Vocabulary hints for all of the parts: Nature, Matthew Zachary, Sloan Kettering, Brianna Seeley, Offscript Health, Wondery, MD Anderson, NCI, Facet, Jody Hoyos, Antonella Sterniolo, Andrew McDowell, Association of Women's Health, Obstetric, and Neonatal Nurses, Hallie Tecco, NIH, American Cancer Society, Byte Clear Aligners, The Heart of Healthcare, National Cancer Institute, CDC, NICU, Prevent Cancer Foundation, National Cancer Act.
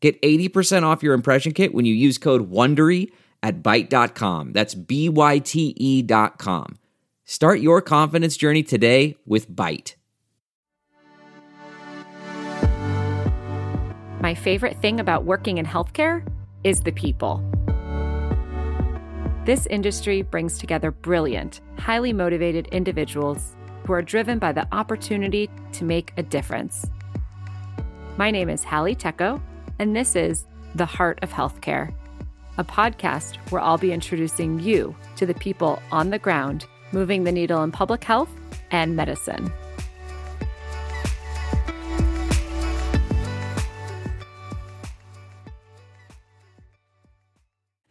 Get 80% off your impression kit when you use code WONDERY at Byte.com. That's BYTE.com. Start your confidence journey today with Byte. My favorite thing about working in healthcare is the people. This industry brings together brilliant, highly motivated individuals who are driven by the opportunity to make a difference. My name is Hallie Tecco, and this is The Heart of Healthcare, a podcast where I'll be introducing you to the people on the ground moving the needle in public health and medicine.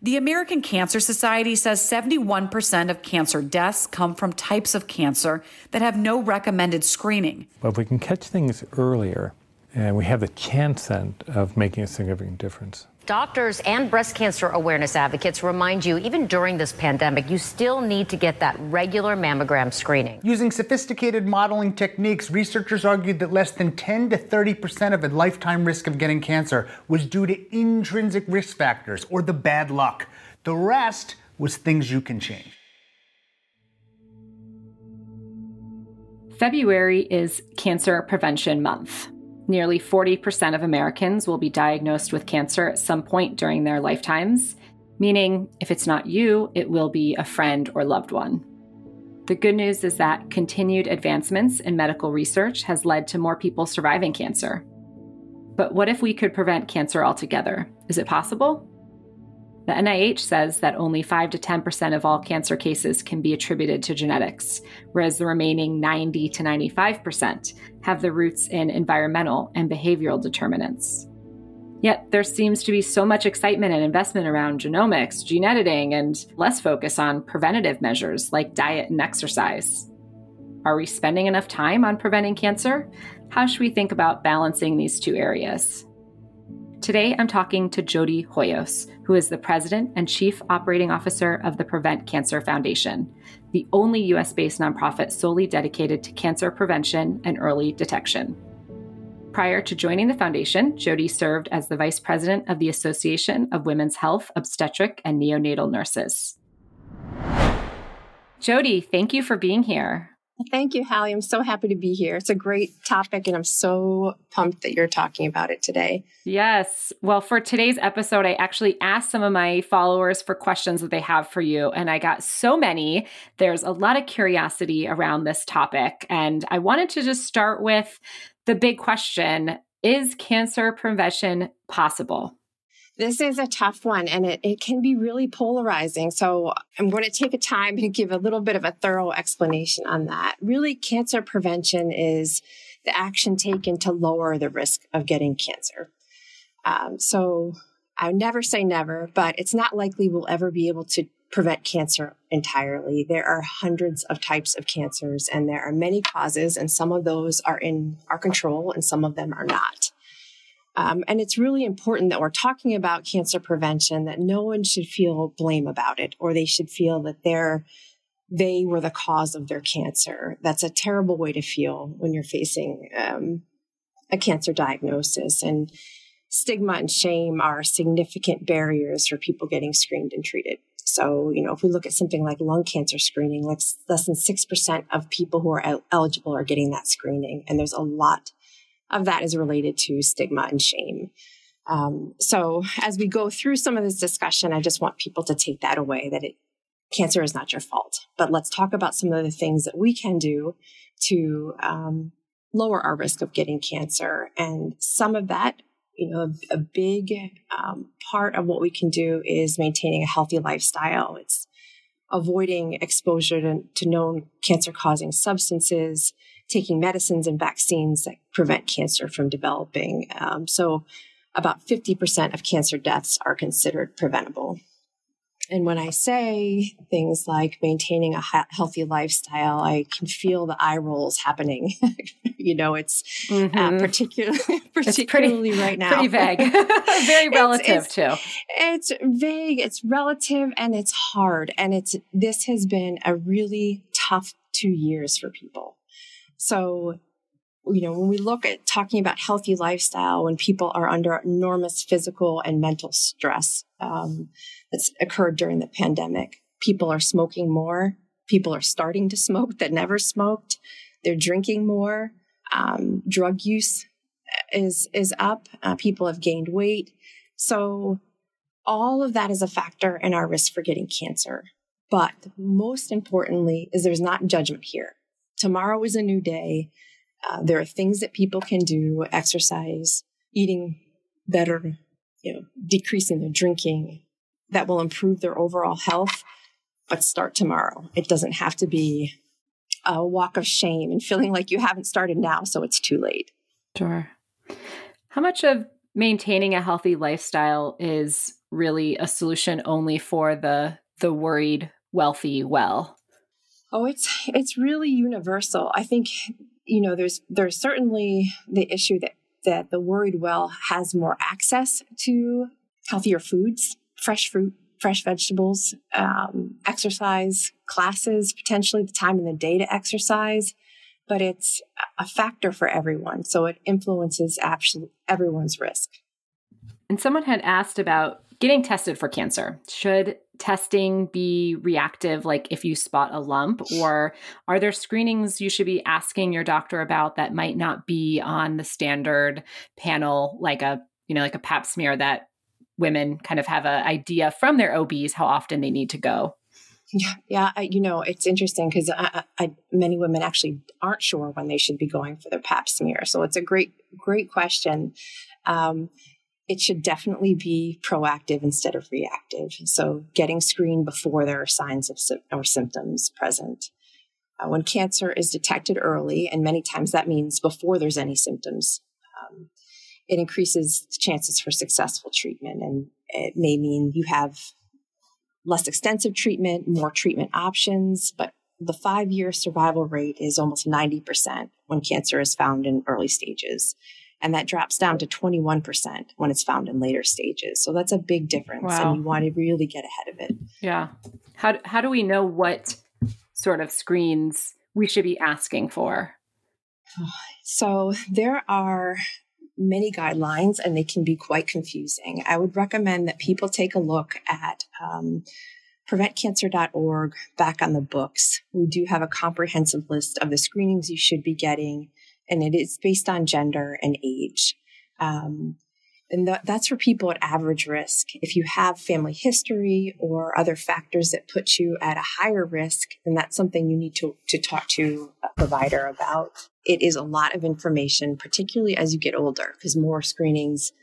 The American Cancer Society says 71% of cancer deaths come from types of cancer that have no recommended screening. But if we can catch things earlier, and we have the chance then of making a significant difference. Doctors and breast cancer awareness advocates remind you, even during this pandemic, you still need to get that regular mammogram screening. Using sophisticated modeling techniques, researchers argued that less than 10 to 30% of a lifetime risk of getting cancer was due to intrinsic risk factors or the bad luck. The rest was things you can change. February is Cancer Prevention Month. Nearly 40% of Americans will be diagnosed with cancer at some point during their lifetimes, meaning if it's not you, it will be a friend or loved one. The good news is that continued advancements in medical research has led to more people surviving cancer. But what if we could prevent cancer altogether? Is it possible? The NIH says that only 5 to 10% of all cancer cases can be attributed to genetics, whereas the remaining 90 to 95% have the roots in environmental and behavioral determinants. Yet there seems to be so much excitement and investment around genomics, gene editing, and less focus on preventative measures like diet and exercise. Are we spending enough time on preventing cancer? How should we think about balancing these two areas? Today, I'm talking to Jody Hoyos, who is the president and chief operating officer of the Prevent Cancer Foundation, the only U.S.-based nonprofit solely dedicated to cancer prevention and early detection. Prior to joining the foundation, Jody served as the vice president of the Association of Women's Health, Obstetric, and Neonatal Nurses. Jody, thank you for being here. Thank you, Hallie. I'm so happy to be here. It's a great topic, and I'm so pumped that you're talking about it today. Yes. Well, for today's episode, I actually asked some of my followers for questions that they have for you, and I got so many. There's a lot of curiosity around this topic, and I wanted to just start with the big question, is cancer prevention possible? This is a tough one, and it can be really polarizing. So I'm going to take a time and give a little bit of a thorough explanation on that. Really, cancer prevention is the action taken to lower the risk of getting cancer. So I never say never, but it's not likely we'll ever be able to prevent cancer entirely. There are hundreds of types of cancers, and there are many causes, and some of those are in our control, and some of them are not. And it's really important that we're talking about cancer prevention, that no one should feel blame about it, or they should feel that they were the cause of their cancer. That's a terrible way to feel when you're facing a cancer diagnosis. And stigma and shame are significant barriers for people getting screened and treated. So, if we look at something like lung cancer screening, less than 6% of people who are eligible are getting that screening. And there's a lot of that is related to stigma and shame. So as we go through some of this discussion, I just want people to take that away, that cancer is not your fault. But let's talk about some of the things that we can do to lower our risk of getting cancer. And some of that, a big part of what we can do is maintaining a healthy lifestyle. It's avoiding exposure to known cancer-causing substances, taking medicines and vaccines that prevent cancer from developing. So about 50% of cancer deaths are considered preventable. And when I say things like maintaining a healthy lifestyle, I can feel the eye rolls happening. You know, it's particularly pretty, right now. Pretty vague. Very relative, too. It's vague, it's relative, and it's hard. And this has been a really tough 2 years for people. So, you know, when we look at talking about healthy lifestyle, when people are under enormous physical and mental stress that's occurred during the pandemic, people are smoking more. People are starting to smoke that never smoked. They're drinking more. Drug use is up. People have gained weight. So all of that is a factor in our risk for getting cancer. But most importantly is there's not judgment here. Tomorrow is a new day. There are things that people can do, exercise, eating better, you know, decreasing their drinking, that will improve their overall health, but start tomorrow. It doesn't have to be a walk of shame and feeling like you haven't started now, so it's too late. Sure. How much of maintaining a healthy lifestyle is really a solution only for the worried, wealthy well? Oh, it's really universal. I think, you know, there's certainly the issue that the worried well has more access to healthier foods, fresh fruit, fresh vegetables, exercise, classes, potentially the time in the day to exercise. But it's a factor for everyone. So it influences everyone's risk. And someone had asked about getting tested for cancer. Should testing be reactive, like if you spot a lump, or are there screenings you should be asking your doctor about that might not be on the standard panel, like a pap smear that women kind of have an idea from their OBs how often they need to go? Yeah. It's interesting because many women actually aren't sure when they should be going for their pap smear. So it's a great question. It should definitely be proactive instead of reactive. So getting screened before there are signs of or symptoms present. When cancer is detected early, and many times that means before there's any symptoms, it increases the chances for successful treatment. And it may mean you have less extensive treatment, more treatment options, but the 5-year survival rate is almost 90% when cancer is found in early stages. And that drops down to 21% when it's found in later stages. So that's a big difference. Wow. And you want to really get ahead of it. Yeah. How do we know what sort of screens we should be asking for? So there are many guidelines and they can be quite confusing. I would recommend that people take a look at preventcancer.org, Back on the Books. We do have a comprehensive list of the screenings you should be getting, and it is based on gender and age. And that's for people at average risk. If you have family history or other factors that put you at a higher risk, then that's something you need to talk to a provider about. It is a lot of information, particularly as you get older, because more screenings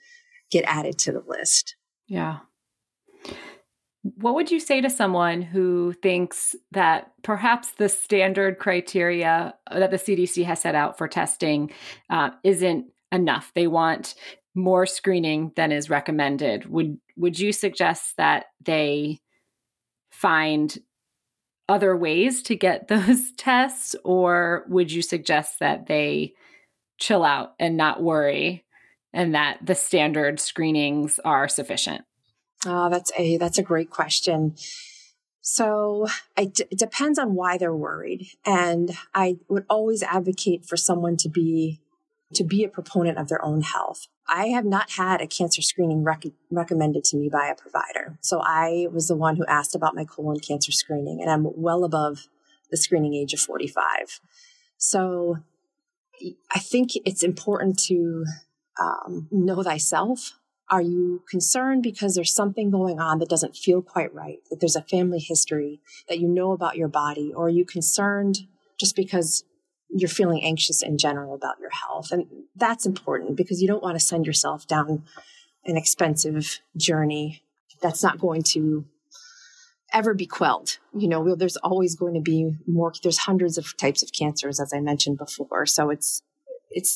get added to the list. Yeah. What would you say to someone who thinks that perhaps the standard criteria that the CDC has set out for testing isn't enough? They want more screening than is recommended. Would you suggest that they find other ways to get those tests, or would you suggest that they chill out and not worry and that the standard screenings are sufficient? Oh, that's a great question. So it depends on why they're worried. And I would always advocate for someone to be a proponent of their own health. I have not had a cancer screening recommended to me by a provider. So I was the one who asked about my colon cancer screening, and I'm well above the screening age of 45. So I think it's important to know thyself. Are you concerned because there's something going on that doesn't feel quite right, that there's a family history, that you know about your body? Or are you concerned just because you're feeling anxious in general about your health? And that's important because you don't want to send yourself down an expensive journey that's not going to ever be quelled. You know, there's always going to be more, there's hundreds of types of cancers, as I mentioned before. So it's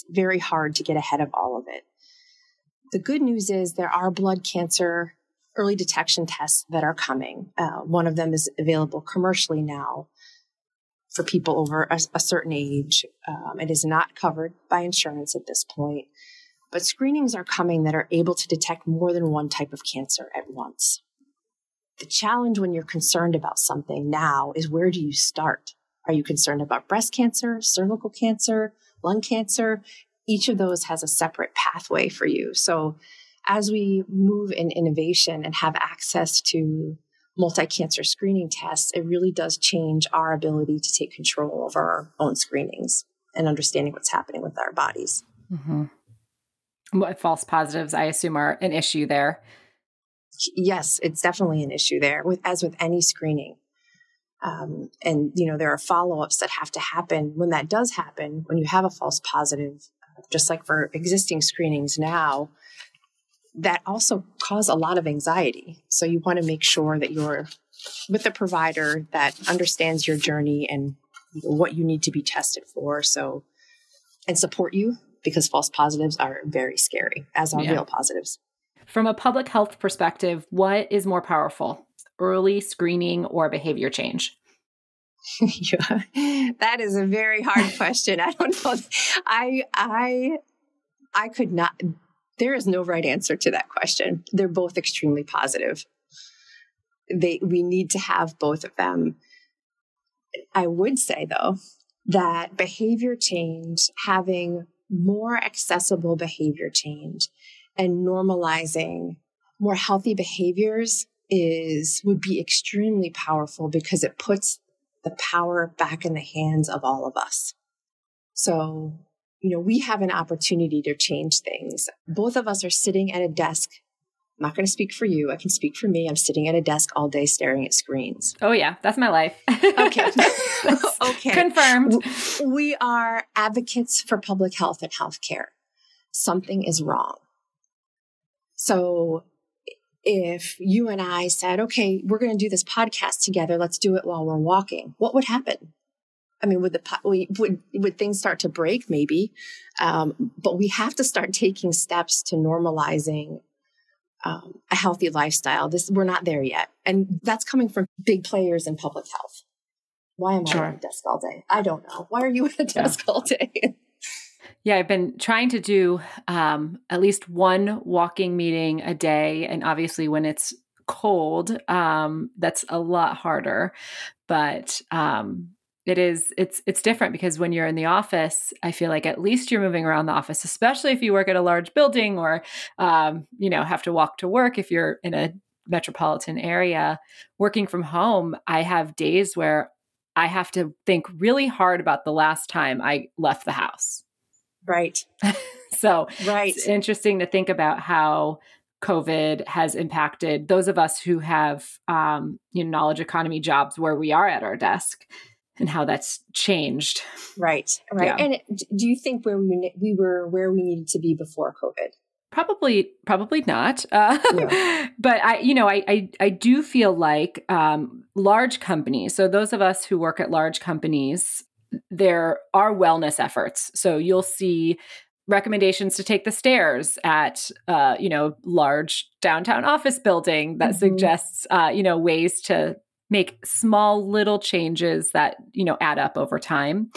very hard to get ahead of all of it. The good news is there are blood cancer early detection tests that are coming. One of them is available commercially now for people over a certain age. It is not covered by insurance at this point. But screenings are coming that are able to detect more than one type of cancer at once. The challenge when you're concerned about something now is, where do you start? Are you concerned about breast cancer, cervical cancer, lung cancer? Each of those has a separate pathway for you. So as we move in innovation and have access to multi-cancer screening tests, it really does change our ability to take control over our own screenings and understanding what's happening with our bodies. Mm-hmm. What false positives, I assume, are an issue there. Yes, it's definitely an issue there, as with any screening. And, you know, there are follow-ups that have to happen when that does happen, when you have a false positive, just like for existing screenings now, that also cause a lot of anxiety. So you want to make sure that you're with a provider that understands your journey and what you need to be tested for, so, and support you, because false positives are very scary, as are real positives. From a public health perspective, what is more powerful, early screening or behavior change? That is a very hard question. I don't know. I could not. There is no right answer to that question. They're both extremely positive. We need to have both of them. I would say, though, that behavior change, having more accessible behavior change and normalizing more healthy behaviors would be extremely powerful, because it puts the power back in the hands of all of us. So, you know, we have an opportunity to change things. Both of us are sitting at a desk. I'm not going to speak for you. I can speak for me. I'm sitting at a desk all day staring at screens. Oh, yeah. That's my life. Okay. Okay. Confirmed. We are advocates for public health and healthcare. Something is wrong. So if you and I said, okay, we're going to do this podcast together, let's do it while we're walking, what would happen? I mean, would things start to break? Maybe, but we have to start taking steps to normalizing a healthy lifestyle. We're not there yet, and that's coming from big players in public health. Why am I at a desk all day? I don't know. Why are you at a desk all day? Yeah, I've been trying to do at least one walking meeting a day, and obviously when it's cold, that's a lot harder. But it's different, because when you're in the office, I feel like at least you're moving around the office, especially if you work at a large building or, have to walk to work. If you're in a metropolitan area, working from home, I have days where I have to think really hard about the last time I left the house. Right. It's interesting to think about how COVID has impacted those of us who have, knowledge economy jobs where we are at our desk, and how that's changed. Right. Yeah. And do you think we were where we needed to be before COVID? Probably not. But I do feel like large companies, so those of us who work at large companies, there are wellness efforts. So you'll see recommendations to take the stairs at, large downtown office building that suggests, ways to make small little changes that, add up over time.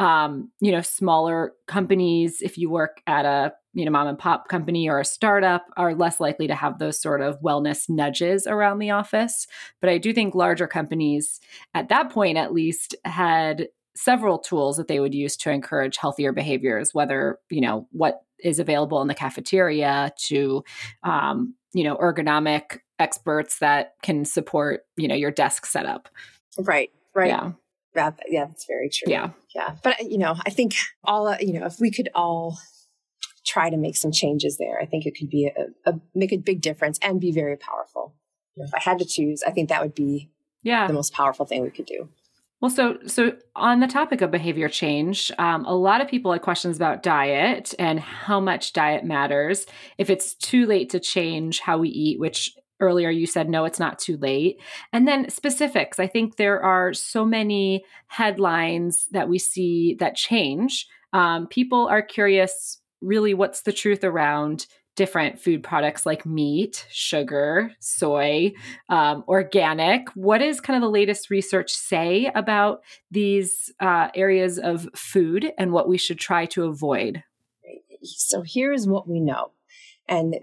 Smaller companies, if you work at a, mom and pop company or a startup, are less likely to have those sort of wellness nudges around the office. But I do think larger companies at that point, at least, had several tools that they would use to encourage healthier behaviors, whether, what is available in the cafeteria to, ergonomic experts that can support, your desk setup. Right. Yeah. That's very true. Yeah. But, I think if we could all try to make some changes there, I think it could be make a big difference and be very powerful. Yeah. If I had to choose, I think that would be the most powerful thing we could do. Well, so on the topic of behavior change, a lot of people had questions about diet and how much diet matters, if it's too late to change how we eat, which earlier you said, no, it's not too late. And then specifics. I think there are so many headlines that we see that change. People are curious, really, what's the truth around different food products like meat, sugar, soy, organic. What is kind of the latest research say about these areas of food and what we should try to avoid? So here's what we know. And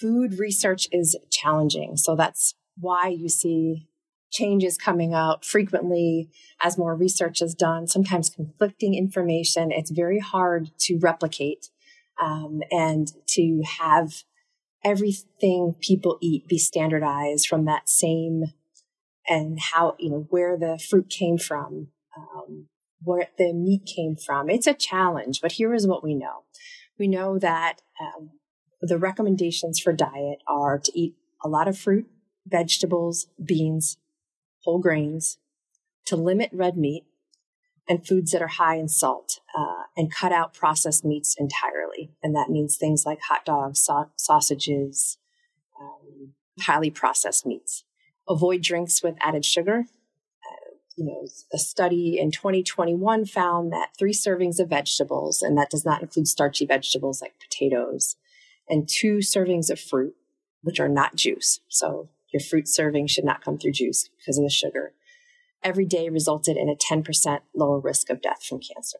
food research is challenging. So that's why you see changes coming out frequently as more research is done, sometimes conflicting information. It's very hard to replicate and to have everything people eat be standardized from that same, and how, you know, where the fruit came from, where the meat came from. It's a challenge, but here is what we know. We know that the recommendations for diet are to eat a lot of fruit, vegetables, beans, whole grains, to limit red meat and foods that are high in salt, and cut out processed meats entirely. And that means things like hot dogs, sausages, highly processed meats. Avoid drinks with added sugar. You know, a study in 2021 found that 3 servings of vegetables, and that does not include starchy vegetables like potatoes, and 2 servings of fruit, which are not juice. So your fruit serving should not come through juice because of the sugar. Every day resulted in a 10% lower risk of death from cancer.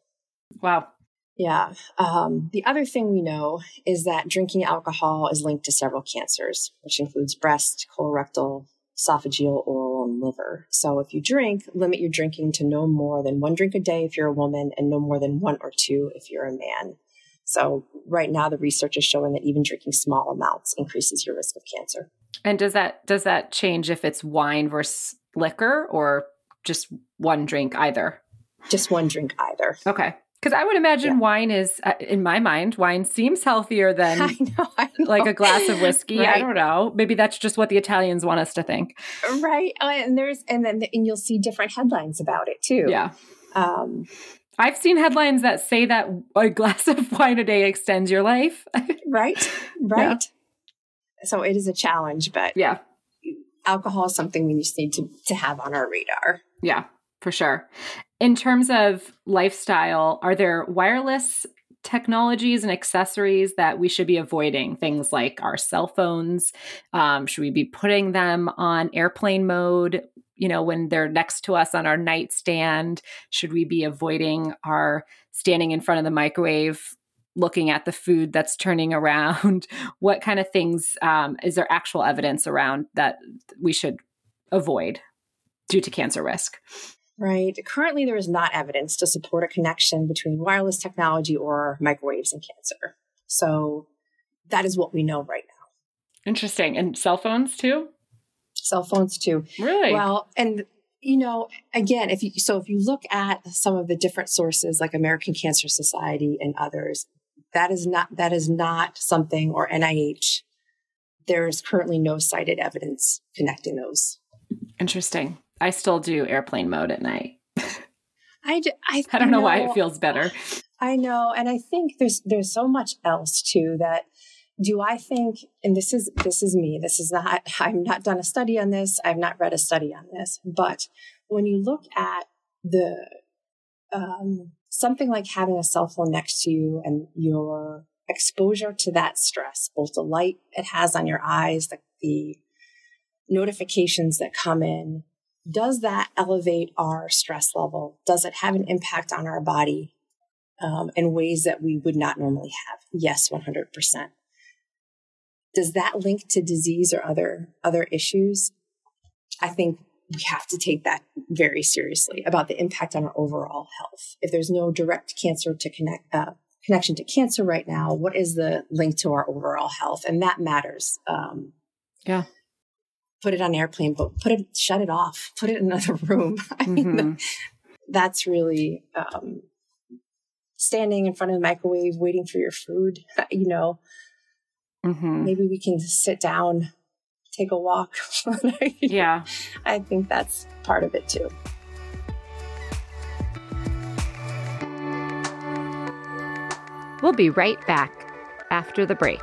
Wow. Yeah. The other thing we know is that drinking alcohol is linked to several cancers, which includes breast, colorectal, esophageal, oral, and liver. So if you drink, limit your drinking to no more than 1 drink a day if you're a woman, and no more than 1 or 2 if you're a man. So right now, the research is showing that even drinking small amounts increases your risk of cancer. And does that change if it's wine versus liquor, or just 1 drink either? Just 1 drink either. Okay. Because I would imagine wine is, in my mind, wine seems healthier than I know. Like a glass of whiskey. Right. I don't know. Maybe that's just what the Italians want us to think. Right. And you'll see different headlines about it too. Yeah. I've seen headlines that say that a glass of wine a day extends your life. Right. Yeah. So it is a challenge, but alcohol is something we just need to have on our radar. Yeah, for sure. In terms of lifestyle, are there wireless technologies and accessories that we should be avoiding? Things like our cell phones? Should we be putting them on airplane mode? You know, when they're next to us on our nightstand, should we be avoiding our standing in front of the microwave, looking at the food that's turning around? What kind of things is there actual evidence around that we should avoid due to cancer risk? Right. Currently, there is not evidence to support a connection between wireless technology or microwaves and cancer. So that is what we know right now. Interesting. And cell phones too? Cell phones too. Really? Well, and you know, again, if you look at some of the different sources like American Cancer Society and others, that is not something, or NIH, there is currently no cited evidence connecting those. Interesting. I still do airplane mode at night. I don't know why it feels better. I know, and I think there's so much else too that. Do I think, and this is me, this is not, I've not done a study on this, I've not read a study on this, but when you look at the, something like having a cell phone next to you and your exposure to that stress, both the light it has on your eyes, the notifications that come in, does that elevate our stress level? Does it have an impact on our body in ways that we would not normally have? Yes, 100%. Does that link to disease or other issues? I think we have to take that very seriously about the impact on our overall health. If there's no direct cancer to connection to cancer right now, what is the link to our overall health? And that matters. Yeah. Put it on airplane, but shut it off, put it in another room. I mean, that's really standing in front of the microwave, waiting for your food, you know. Mm-hmm. Maybe we can just sit down, take a walk. Yeah. I think that's part of it too. We'll be right back after the break.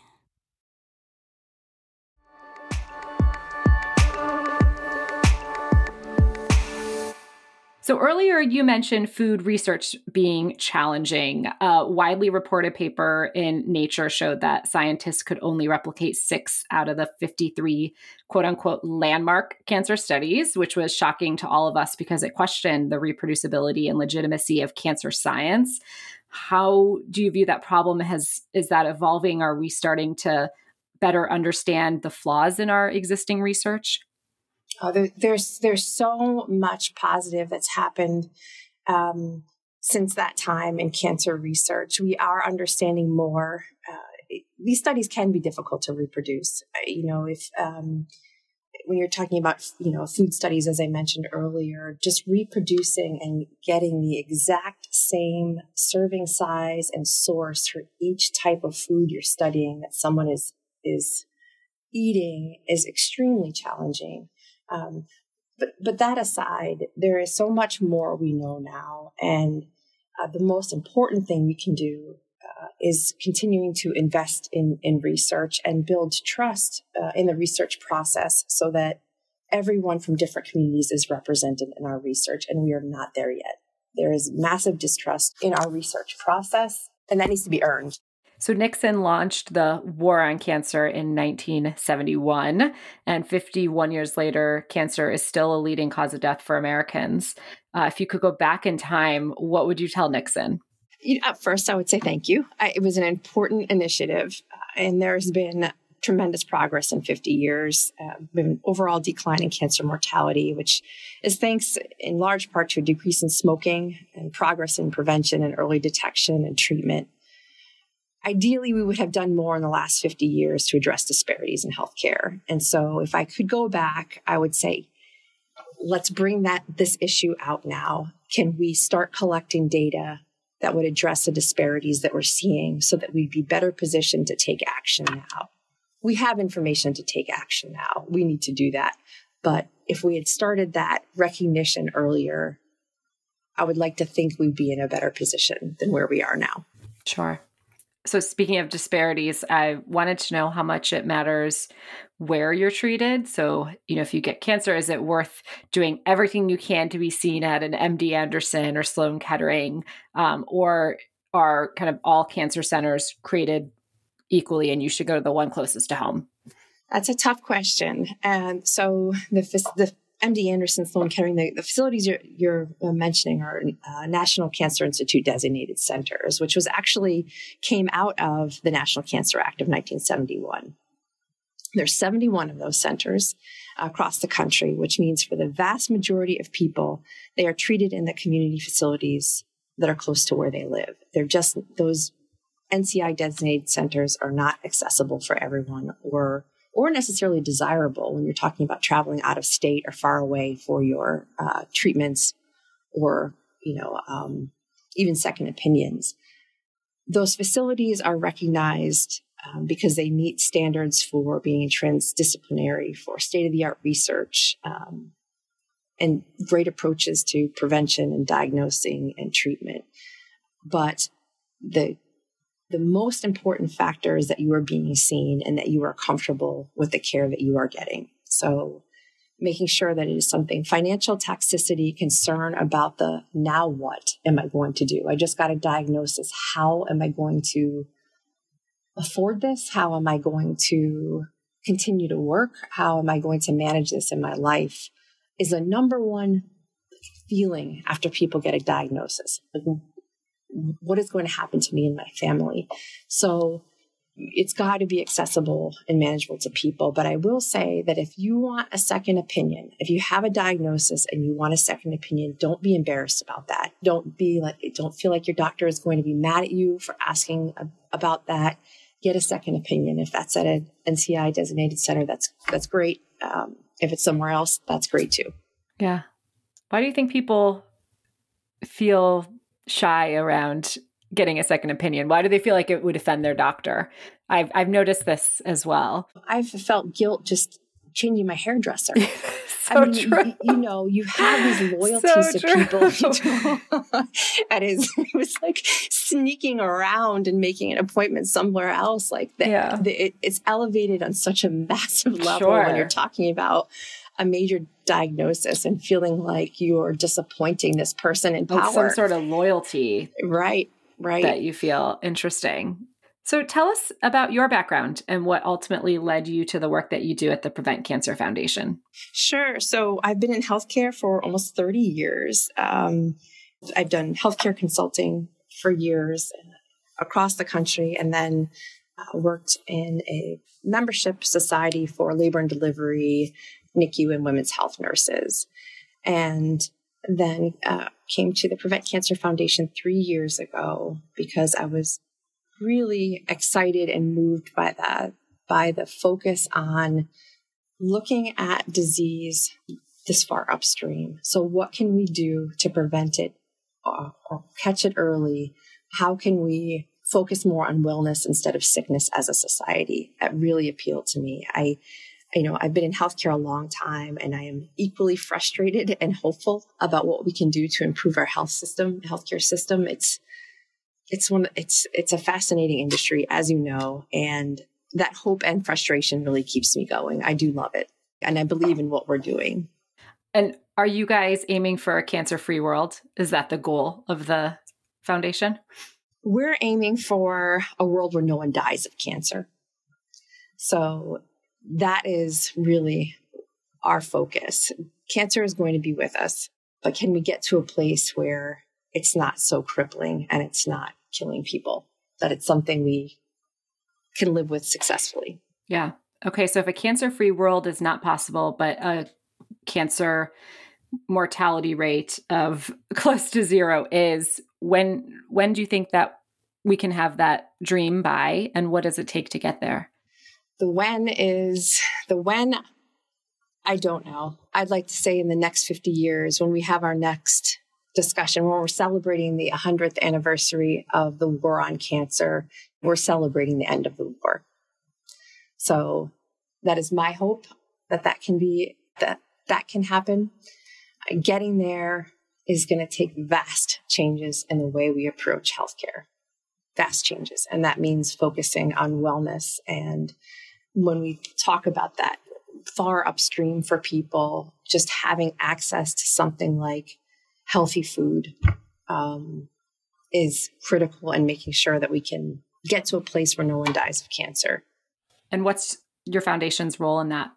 So earlier you mentioned food research being challenging. A widely reported paper in Nature showed that scientists could only replicate 6 out of the 53 quote-unquote landmark cancer studies, which was shocking to all of us because it questioned the reproducibility and legitimacy of cancer science. How do you view that problem? Is that evolving? Are we starting to better understand the flaws in our existing research? Oh, there's so much positive that's happened since that time in cancer research. We are understanding more. These studies can be difficult to reproduce. You know, if when you're talking about food studies, as I mentioned earlier, just reproducing and getting the exact same serving size and source for each type of food you're studying that someone is eating is extremely challenging. But that aside, there is so much more we know now. And the most important thing we can do is continuing to invest in research and build trust in the research process so that everyone from different communities is represented in our research. And we are not there yet. There is massive distrust in our research process, and that needs to be earned. So Nixon launched the War on Cancer in 1971, and 51 years later, cancer is still a leading cause of death for Americans. If you could go back in time, what would you tell Nixon? At first, I would say thank you. It was an important initiative, and there's been tremendous progress in 50 years, an overall decline in cancer mortality, which is thanks in large part to a decrease in smoking and progress in prevention and early detection and treatment. Ideally, we would have done more in the last 50 years to address disparities in healthcare. And so if I could go back, I would say, let's bring this issue out now. Can we start collecting data that would address the disparities that we're seeing so that we'd be better positioned to take action now? We have information to take action now. We need to do that. But if we had started that recognition earlier, I would like to think we'd be in a better position than where we are now. Sure. So speaking of disparities, I wanted to know how much it matters where you're treated. So, if you get cancer, is it worth doing everything you can to be seen at an MD Anderson or Sloan Kettering, or are kind of all cancer centers created equally and you should go to the one closest to home? That's a tough question. And so the MD Anderson, Sloan Kettering, the facilities you're mentioning are National Cancer Institute designated centers, which was actually came out of the National Cancer Act of 1971. There's 71 of those centers across the country, which means for the vast majority of people, they are treated in the community facilities that are close to where they live. They're just those NCI designated centers are not accessible for everyone or necessarily desirable when you're talking about traveling out of state or far away for your treatments or, even second opinions. Those facilities are recognized because they meet standards for being transdisciplinary, for state-of-the-art research, and great approaches to prevention and diagnosing and treatment. But the most important factor is that you are being seen and that you are comfortable with the care that you are getting. So making sure that it is something, financial toxicity, concern about the now what am I going to do? I just got a diagnosis. How am I going to afford this? How am I going to continue to work? How am I going to manage this in my life? Is the number one feeling after people get a diagnosis. What is going to happen to me and my family? So it's got to be accessible and manageable to people. But I will say that if you want a second opinion, if you have a diagnosis and you want a second opinion, don't be embarrassed about that. Don't feel like your doctor is going to be mad at you for asking about that. Get a second opinion. If that's at an NCI designated center, that's great. If it's somewhere else, that's great too. Yeah. Why do you think people feel shy around getting a second opinion? Why do they feel like it would offend their doctor? I've noticed this as well. I've felt guilt just changing my hairdresser. True. You know, you have these loyalties to people. And it was like sneaking around and making an appointment somewhere else. Like that, yeah. It's elevated on such a massive level when you're talking about a major diagnosis and feeling like you're disappointing this person in power. It's some sort of loyalty. Right. That you feel. Interesting. So tell us about your background and what ultimately led you to the work that you do at the Prevent Cancer Foundation. Sure. So I've been in healthcare for almost 30 years. I've done healthcare consulting for years across the country, and then worked in a membership society for labor and delivery, NICU, and women's health nurses. And then came to the Prevent Cancer Foundation 3 years ago because I was really excited and moved by that, by the focus on looking at disease this far upstream. So what can we do to prevent it or catch it early? How can we focus more on wellness instead of sickness as a society? That really appealed to me. I've been in healthcare a long time, and I am equally frustrated and hopeful about what we can do to improve our healthcare system. It's a fascinating industry, as you know, and that hope and frustration really keeps me going. I do love it, and I believe in what we're doing. And are you guys aiming for a cancer-free world? Is that the goal of the foundation? We're aiming for a world where no one dies of cancer. So that is really our focus. Cancer is going to be with us, but can we get to a place where it's not so crippling and it's not killing people, that it's something we can live with successfully? Yeah. Okay. So if a cancer-free world is not possible, but a cancer mortality rate of close to zero is, when do you think that we can have that dream by, and what does it take to get there? The when, I don't know. I'd like to say in the next 50 years, when we have our next discussion, when we're celebrating the 100th anniversary of the war on cancer, we're celebrating the end of the war. So that is my hope, that can happen. Getting there is going to take vast changes in the way we approach healthcare, vast changes. And that means focusing on wellness. And when we talk about that far upstream for people, just having access to something like healthy food is critical, and making sure that we can get to a place where no one dies of cancer. And what's your foundation's role in that?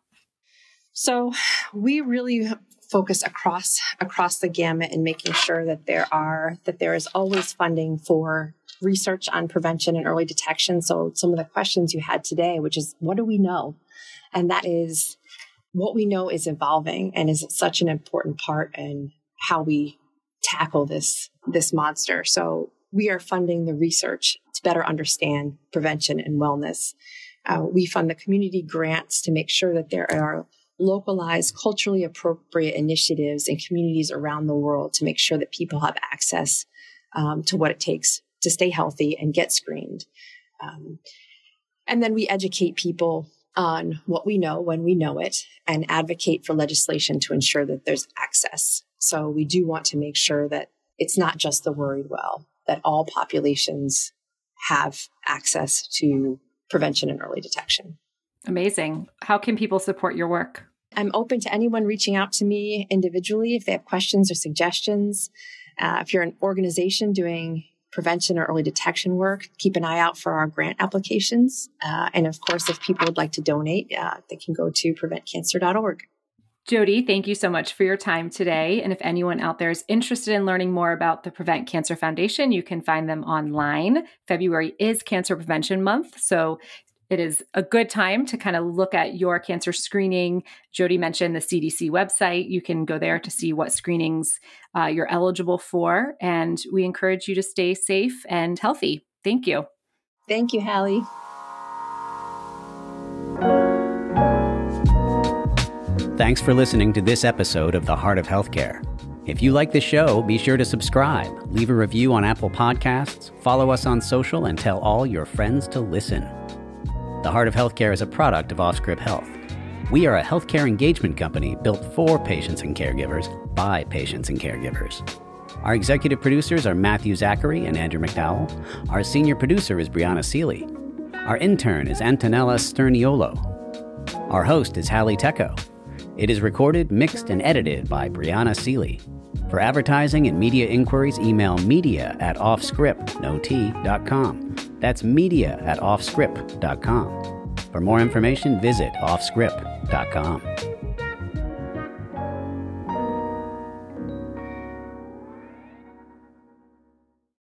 So we really focus across the gamut and making sure that there is always funding for research on prevention and early detection. So some of the questions you had today, which is, what do we know? And that is, what we know is evolving and is such an important part in how we tackle this monster. So we are funding the research to better understand prevention and wellness. We fund the community grants to make sure that there are localized, culturally appropriate initiatives in communities around the world to make sure that people have access to what it takes to stay healthy and get screened. And then we educate people on what we know when we know it and advocate for legislation to ensure that there's access. So we do want to make sure that it's not just the worried well, that all populations have access to prevention and early detection. Amazing. How can people support your work? I'm open to anyone reaching out to me individually if they have questions or suggestions. If you're an organization doing prevention or early detection work, keep an eye out for our grant applications. And of course, if people would like to donate, they can go to preventcancer.org. Jody, thank you so much for your time today. And if anyone out there is interested in learning more about the Prevent Cancer Foundation, you can find them online. February is Cancer Prevention Month, so it is a good time to kind of look at your cancer screening. Jody mentioned the CDC website. You can go there to see what screenings you're eligible for. And we encourage you to stay safe and healthy. Thank you. Thank you, Hallie. Thanks for listening to this episode of The Heart of Healthcare. If you like the show, be sure to subscribe, leave a review on Apple Podcasts, follow us on social, and tell all your friends to listen. The Heart of Healthcare is a product of Offscript Health. We are a healthcare engagement company built for patients and caregivers by patients and caregivers. Our executive producers are Matthew Zachary and Andrew McDowell. Our senior producer is Brianna Seeley. Our intern is Antonella Sterniolo. Our host is Hallie Tecco. It is recorded, mixed, and edited by Brianna Seeley. For advertising and media inquiries, email media@offscript.com. That's media@offscript.com. For more information, visit offscript.com.